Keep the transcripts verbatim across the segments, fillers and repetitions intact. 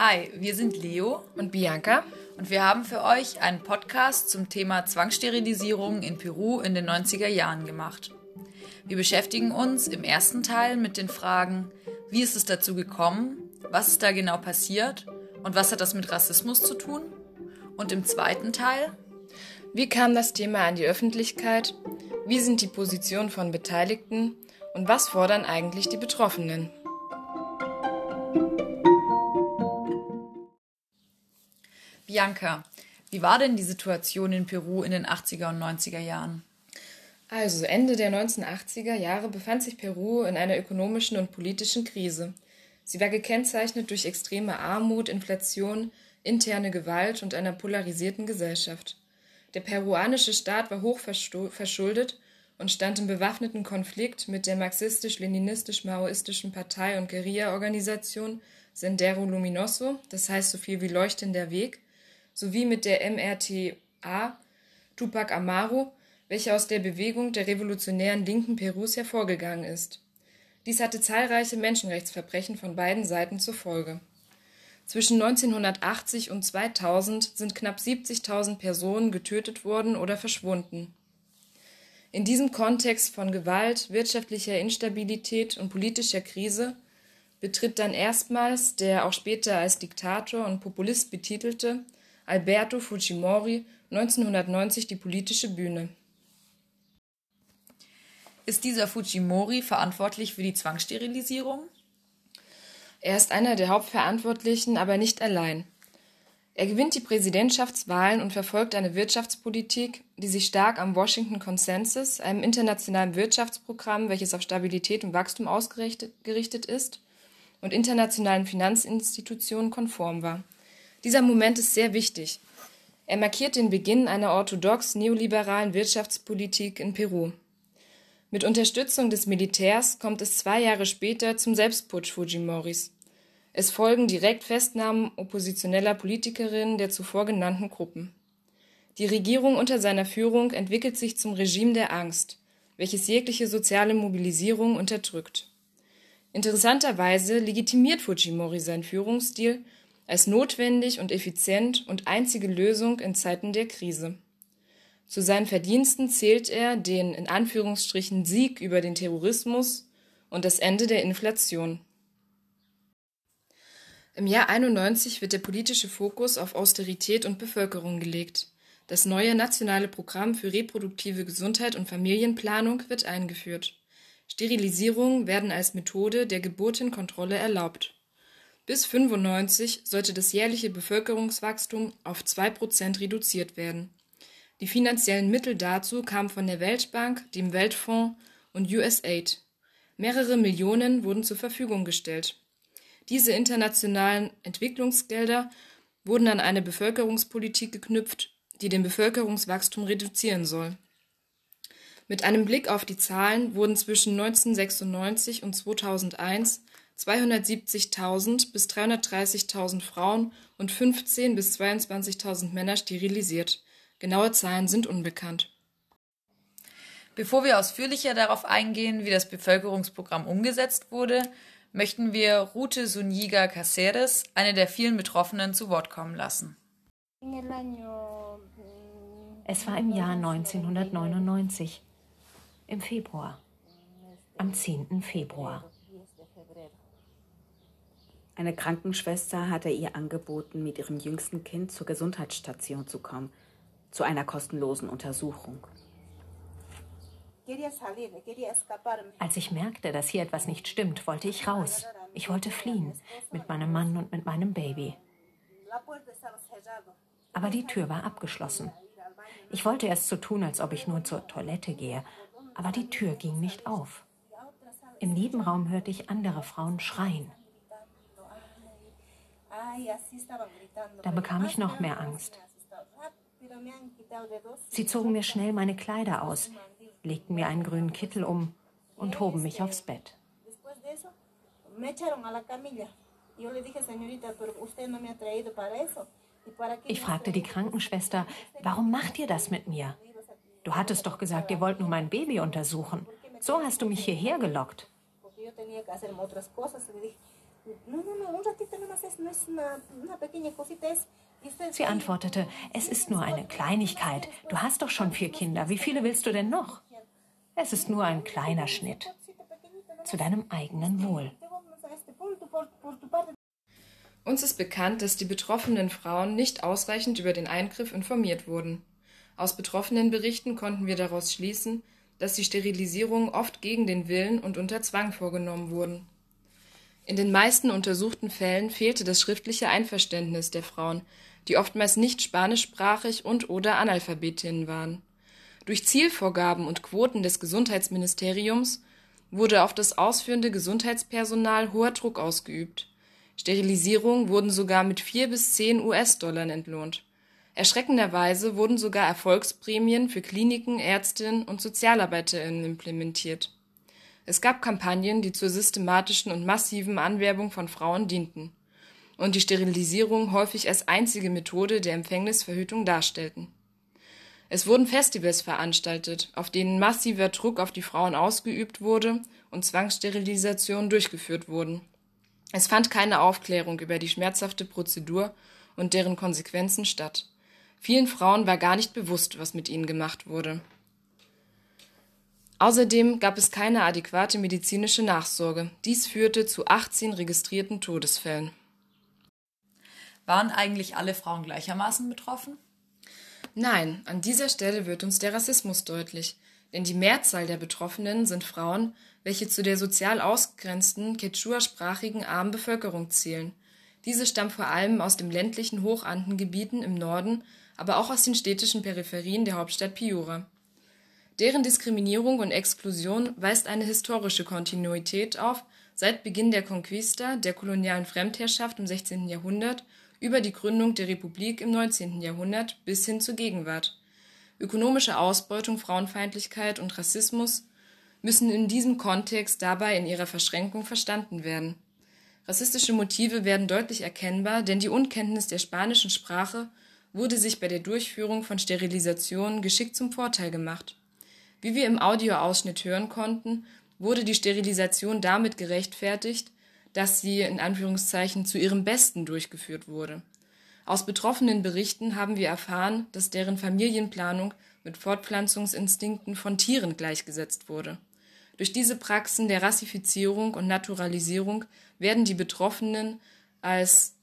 Hi, wir sind Leo und Bianca und wir haben für euch einen Podcast zum Thema Zwangssterilisierung in Peru in den neunziger Jahren gemacht. Wir beschäftigen uns im ersten Teil mit den Fragen, wie ist es dazu gekommen, was ist da genau passiert und was hat das mit Rassismus zu tun? Und im zweiten Teil, wie kam das Thema an die Öffentlichkeit, wie sind die Positionen von Beteiligten und was fordern eigentlich die Betroffenen? Bianca, wie war denn die Situation in Peru in den achtziger und neunziger Jahren? Also Ende der neunzehnhundertachtziger Jahre befand sich Peru in einer ökonomischen und politischen Krise. Sie war gekennzeichnet durch extreme Armut, Inflation, interne Gewalt und einer polarisierten Gesellschaft. Der peruanische Staat war hoch verschuldet und stand im bewaffneten Konflikt mit der marxistisch-leninistisch-maoistischen Partei und Guerilla-Organisation Sendero Luminoso, das heißt so viel wie leuchtender Weg, sowie mit der M R T A Tupac Amaru, welche aus der Bewegung der revolutionären Linken Perus hervorgegangen ist. Dies hatte zahlreiche Menschenrechtsverbrechen von beiden Seiten zur Folge. Zwischen neunzehnhundertachtzig und zweitausend sind knapp siebzigtausend Personen getötet worden oder verschwunden. In diesem Kontext von Gewalt, wirtschaftlicher Instabilität und politischer Krise betritt dann erstmals der auch später als Diktator und Populist betitelte Alberto Fujimori neunzehnhundertneunzig die politische Bühne. Ist dieser Fujimori verantwortlich für die Zwangssterilisierung? Er ist einer der Hauptverantwortlichen, aber nicht allein. Er gewinnt die Präsidentschaftswahlen und verfolgt eine Wirtschaftspolitik, die sich stark am Washington Consensus, einem internationalen Wirtschaftsprogramm, welches auf Stabilität und Wachstum ausgerichtet ist, und internationalen Finanzinstitutionen konform war. Dieser Moment ist sehr wichtig. Er markiert den Beginn einer orthodox-neoliberalen Wirtschaftspolitik in Peru. Mit Unterstützung des Militärs kommt es zwei Jahre später zum Selbstputsch Fujimoris. Es folgen direkt Festnahmen oppositioneller Politikerinnen der zuvor genannten Gruppen. Die Regierung unter seiner Führung entwickelt sich zum Regime der Angst, welches jegliche soziale Mobilisierung unterdrückt. Interessanterweise legitimiert Fujimori seinen Führungsstil als notwendig und effizient und einzige Lösung in Zeiten der Krise. Zu seinen Verdiensten zählt er den in Anführungsstrichen Sieg über den Terrorismus und das Ende der Inflation. Im Jahr einundneunzig wird der politische Fokus auf Austerität und Bevölkerung gelegt. Das neue nationale Programm für reproduktive Gesundheit und Familienplanung wird eingeführt. Sterilisierungen werden als Methode der Geburtenkontrolle erlaubt. Bis fünfundneunzig sollte das jährliche Bevölkerungswachstum auf zwei Prozent reduziert werden. Die finanziellen Mittel dazu kamen von der Weltbank, dem Weltfonds und U S A I D. Mehrere Millionen wurden zur Verfügung gestellt. Diese internationalen Entwicklungsgelder wurden an eine Bevölkerungspolitik geknüpft, die den Bevölkerungswachstum reduzieren soll. Mit einem Blick auf die Zahlen wurden zwischen neunzehnhundertsechsundneunzig und zweitausendeins zweihundertsiebzigtausend bis dreihundertdreißigtausend Frauen und fünfzehntausend bis zweiundzwanzigtausend Männer sterilisiert. Genaue Zahlen sind unbekannt. Bevor wir ausführlicher darauf eingehen, wie das Bevölkerungsprogramm umgesetzt wurde, möchten wir Rut Zúñiga Cáceres, eine der vielen Betroffenen, zu Wort kommen lassen. Es war im Jahr neunzehnhundertneunundneunzig, im Februar, am zehnten Februar. Eine Krankenschwester hatte ihr angeboten, mit ihrem jüngsten Kind zur Gesundheitsstation zu kommen, zu einer kostenlosen Untersuchung. Als ich merkte, dass hier etwas nicht stimmt, wollte ich raus. Ich wollte fliehen, mit meinem Mann und mit meinem Baby. Aber die Tür war abgeschlossen. Ich wollte erst so tun, als ob ich nur zur Toilette gehe, aber die Tür ging nicht auf. Im Nebenraum hörte ich andere Frauen schreien. Da bekam ich noch mehr Angst. Sie zogen mir schnell meine Kleider aus, legten mir einen grünen Kittel um und hoben mich aufs Bett. Ich fragte die Krankenschwester, warum macht ihr das mit mir? Du hattest doch gesagt, ihr wollt nur mein Baby untersuchen. So hast du mich hierher gelockt. No, no, no, un ratito nomás es, no es una, una pequeña cosita, es... Sie antwortete, es ist nur eine Kleinigkeit. Du hast doch schon vier Kinder. Wie viele willst du denn noch? Es ist nur ein kleiner Schnitt. Zu deinem eigenen Wohl. Uns ist bekannt, dass die betroffenen Frauen nicht ausreichend über den Eingriff informiert wurden. Aus betroffenen Berichten konnten wir daraus schließen, dass die Sterilisierungen oft gegen den Willen und unter Zwang vorgenommen wurden. In den meisten untersuchten Fällen fehlte das schriftliche Einverständnis der Frauen, die oftmals nicht spanischsprachig und oder Analphabetinnen waren. Durch Zielvorgaben und Quoten des Gesundheitsministeriums wurde auf das ausführende Gesundheitspersonal hoher Druck ausgeübt. Sterilisierungen wurden sogar mit vier bis zehn U S-Dollar entlohnt. Erschreckenderweise wurden sogar Erfolgsprämien für Kliniken, Ärztinnen und SozialarbeiterInnen implementiert. Es gab Kampagnen, die zur systematischen und massiven Anwerbung von Frauen dienten und die Sterilisierung häufig als einzige Methode der Empfängnisverhütung darstellten. Es wurden Festivals veranstaltet, auf denen massiver Druck auf die Frauen ausgeübt wurde und Zwangssterilisationen durchgeführt wurden. Es fand keine Aufklärung über die schmerzhafte Prozedur und deren Konsequenzen statt. Vielen Frauen war gar nicht bewusst, was mit ihnen gemacht wurde. Außerdem gab es keine adäquate medizinische Nachsorge. Dies führte zu achtzehn registrierten Todesfällen. Waren eigentlich alle Frauen gleichermaßen betroffen? Nein, an dieser Stelle wird uns der Rassismus deutlich, denn die Mehrzahl der Betroffenen sind Frauen, welche zu der sozial ausgegrenzten Quechua-sprachigen armen Bevölkerung zählen. Diese stammen vor allem aus den ländlichen Hochandengebieten im Norden, aber auch aus den städtischen Peripherien der Hauptstadt Piura. Deren Diskriminierung und Exklusion weist eine historische Kontinuität auf, seit Beginn der Konquista, der kolonialen Fremdherrschaft im sechzehnten Jahrhundert, über die Gründung der Republik im neunzehnten Jahrhundert bis hin zur Gegenwart. Ökonomische Ausbeutung, Frauenfeindlichkeit und Rassismus müssen in diesem Kontext dabei in ihrer Verschränkung verstanden werden. Rassistische Motive werden deutlich erkennbar, denn die Unkenntnis der spanischen Sprache wurde sich bei der Durchführung von Sterilisationen geschickt zum Vorteil gemacht. Wie wir im Audioausschnitt hören konnten, wurde die Sterilisation damit gerechtfertigt, dass sie in Anführungszeichen zu ihrem Besten durchgeführt wurde. Aus betroffenen Berichten haben wir erfahren, dass deren Familienplanung mit Fortpflanzungsinstinkten von Tieren gleichgesetzt wurde. Durch diese Praxen der Rassifizierung und Naturalisierung werden die Betroffenen als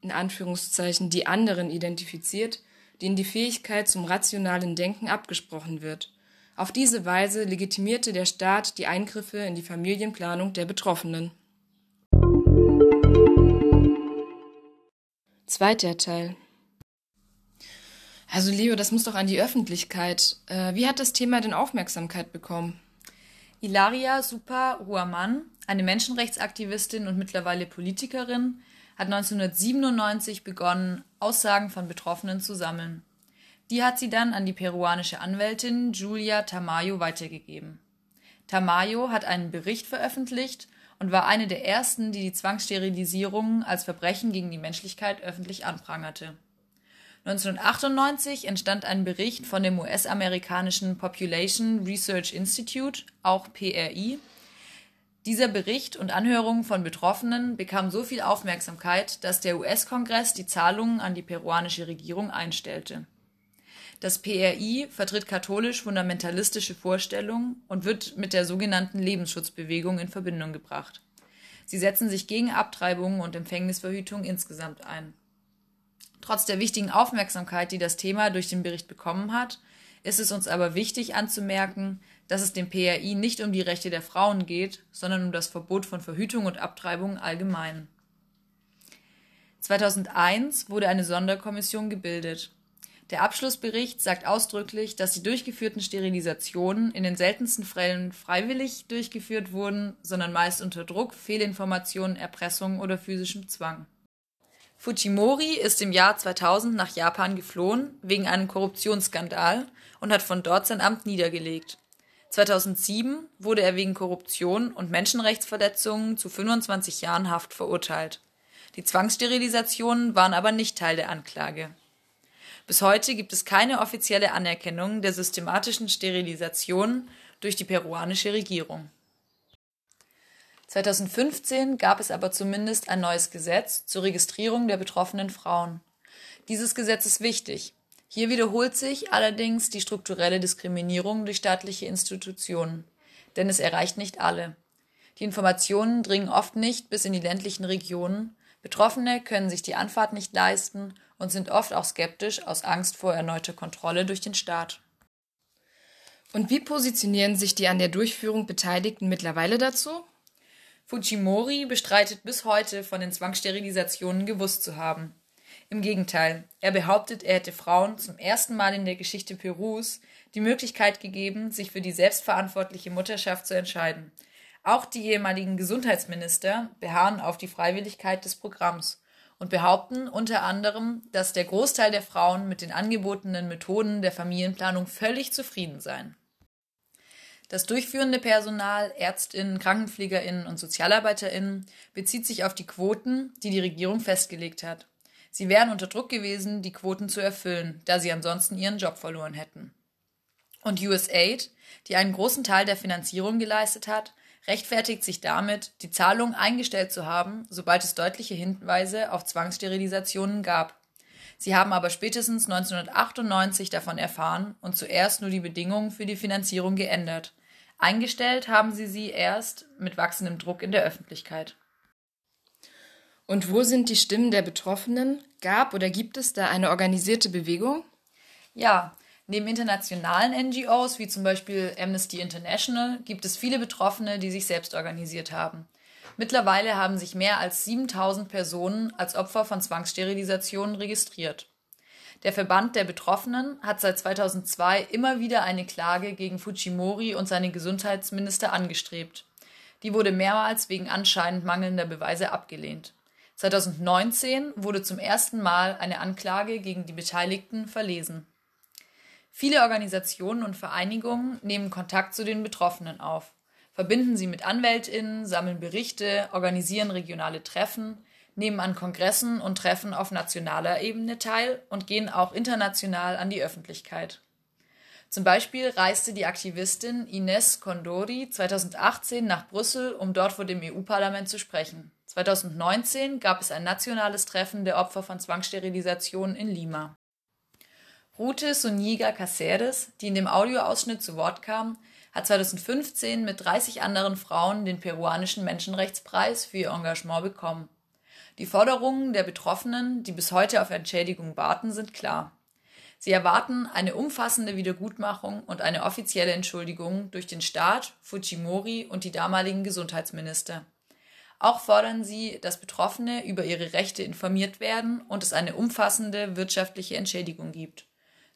in Anführungszeichen die anderen identifiziert, denen die Fähigkeit zum rationalen Denken abgesprochen wird. Auf diese Weise legitimierte der Staat die Eingriffe in die Familienplanung der Betroffenen. Zweiter Teil. Also Leo, das muss doch an die Öffentlichkeit. Wie hat das Thema denn Aufmerksamkeit bekommen? Ilaria supa, eine Menschenrechtsaktivistin und mittlerweile Politikerin, hat neunzehnhundertsiebenundneunzig begonnen, Aussagen von Betroffenen zu sammeln. Die hat sie dann an die peruanische Anwältin Julia Tamayo weitergegeben. Tamayo hat einen Bericht veröffentlicht und war eine der ersten, die die Zwangssterilisierungen als Verbrechen gegen die Menschlichkeit öffentlich anprangerte. neunzehnhundertachtundneunzig entstand ein Bericht von dem U S-amerikanischen Population Research Institute, auch P R I. Dieser Bericht und Anhörungen von Betroffenen bekamen so viel Aufmerksamkeit, dass der U S-Kongress die Zahlungen an die peruanische Regierung einstellte. Das P R I vertritt katholisch-fundamentalistische Vorstellungen und wird mit der sogenannten Lebensschutzbewegung in Verbindung gebracht. Sie setzen sich gegen Abtreibungen und Empfängnisverhütung insgesamt ein. Trotz der wichtigen Aufmerksamkeit, die das Thema durch den Bericht bekommen hat, ist es uns aber wichtig anzumerken, dass es dem P R I nicht um die Rechte der Frauen geht, sondern um das Verbot von Verhütung und Abtreibungen allgemein. zweitausendeins wurde eine Sonderkommission gebildet. Der Abschlussbericht sagt ausdrücklich, dass die durchgeführten Sterilisationen in den seltensten Fällen freiwillig durchgeführt wurden, sondern meist unter Druck, Fehlinformationen, Erpressung oder physischem Zwang. Fujimori ist im Jahr zweitausend nach Japan geflohen wegen einem Korruptionsskandal und hat von dort sein Amt niedergelegt. zweitausendsieben wurde er wegen Korruption und Menschenrechtsverletzungen zu fünfundzwanzig Jahren Haft verurteilt. Die Zwangssterilisationen waren aber nicht Teil der Anklage. Bis heute gibt es keine offizielle Anerkennung der systematischen Sterilisation durch die peruanische Regierung. zweitausendfünfzehn gab es aber zumindest ein neues Gesetz zur Registrierung der betroffenen Frauen. Dieses Gesetz ist wichtig. Hier wiederholt sich allerdings die strukturelle Diskriminierung durch staatliche Institutionen, denn es erreicht nicht alle. Die Informationen dringen oft nicht bis in die ländlichen Regionen, Betroffene können sich die Anfahrt nicht leisten und sind oft auch skeptisch aus Angst vor erneuter Kontrolle durch den Staat. Und wie positionieren sich die an der Durchführung Beteiligten mittlerweile dazu? Fujimori bestreitet bis heute, von den Zwangssterilisationen gewusst zu haben. Im Gegenteil, er behauptet, er hätte Frauen zum ersten Mal in der Geschichte Perus die Möglichkeit gegeben, sich für die selbstverantwortliche Mutterschaft zu entscheiden. Auch die ehemaligen Gesundheitsminister beharren auf die Freiwilligkeit des Programms und behaupten unter anderem, dass der Großteil der Frauen mit den angebotenen Methoden der Familienplanung völlig zufrieden seien. Das durchführende Personal, ÄrztInnen, KrankenpflegerInnen und SozialarbeiterInnen, bezieht sich auf die Quoten, die die Regierung festgelegt hat. Sie wären unter Druck gewesen, die Quoten zu erfüllen, da sie ansonsten ihren Job verloren hätten. Und U S A I D, die einen großen Teil der Finanzierung geleistet hat, rechtfertigt sich damit, die Zahlung eingestellt zu haben, sobald es deutliche Hinweise auf Zwangssterilisationen gab. Sie haben aber spätestens neunzehnhundertachtundneunzig davon erfahren und zuerst nur die Bedingungen für die Finanzierung geändert. Eingestellt haben sie sie erst mit wachsendem Druck in der Öffentlichkeit. Und wo sind die Stimmen der Betroffenen? Gab oder gibt es da eine organisierte Bewegung? Ja, neben internationalen N G Os wie zum Beispiel Amnesty International gibt es viele Betroffene, die sich selbst organisiert haben. Mittlerweile haben sich mehr als siebentausend Personen als Opfer von Zwangssterilisationen registriert. Der Verband der Betroffenen hat seit zweitausendzwei immer wieder eine Klage gegen Fujimori und seine Gesundheitsminister angestrebt. Die wurde mehrmals wegen anscheinend mangelnder Beweise abgelehnt. zweitausendneunzehn wurde zum ersten Mal eine Anklage gegen die Beteiligten verlesen. Viele Organisationen und Vereinigungen nehmen Kontakt zu den Betroffenen auf, verbinden sie mit AnwältInnen, sammeln Berichte, organisieren regionale Treffen, nehmen an Kongressen und Treffen auf nationaler Ebene teil und gehen auch international an die Öffentlichkeit. Zum Beispiel reiste die Aktivistin Ines Condori zweitausendachtzehn nach Brüssel, um dort vor dem E U-Parlament zu sprechen. zweitausendneunzehn gab es ein nationales Treffen der Opfer von Zwangssterilisationen in Lima. Rut Zúñiga Cáceres, die in dem Audioausschnitt zu Wort kam, hat zweitausendfünfzehn mit dreißig anderen Frauen den peruanischen Menschenrechtspreis für ihr Engagement bekommen. Die Forderungen der Betroffenen, die bis heute auf Entschädigung warten, sind klar. Sie erwarten eine umfassende Wiedergutmachung und eine offizielle Entschuldigung durch den Staat, Fujimori und die damaligen Gesundheitsminister. Auch fordern sie, dass Betroffene über ihre Rechte informiert werden und es eine umfassende wirtschaftliche Entschädigung gibt.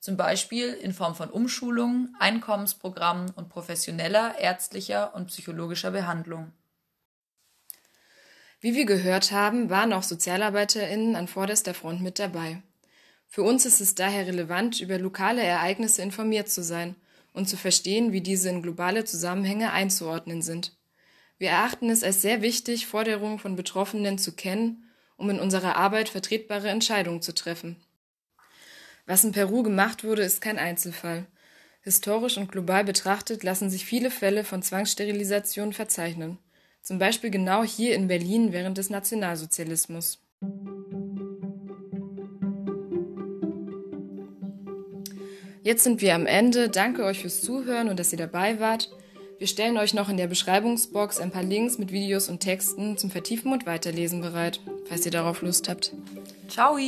Zum Beispiel in Form von Umschulungen, Einkommensprogrammen und professioneller, ärztlicher und psychologischer Behandlung. Wie wir gehört haben, waren auch SozialarbeiterInnen an vorderster Front mit dabei. Für uns ist es daher relevant, über lokale Ereignisse informiert zu sein und zu verstehen, wie diese in globale Zusammenhänge einzuordnen sind. Wir erachten es als sehr wichtig, Forderungen von Betroffenen zu kennen, um in unserer Arbeit vertretbare Entscheidungen zu treffen. Was in Peru gemacht wurde, ist kein Einzelfall. Historisch und global betrachtet lassen sich viele Fälle von Zwangssterilisationen verzeichnen. Zum Beispiel genau hier in Berlin während des Nationalsozialismus. Jetzt sind wir am Ende. Danke euch fürs Zuhören und dass ihr dabei wart. Wir stellen euch noch in der Beschreibungsbox ein paar Links mit Videos und Texten zum Vertiefen und Weiterlesen bereit, falls ihr darauf Lust habt. Ciao!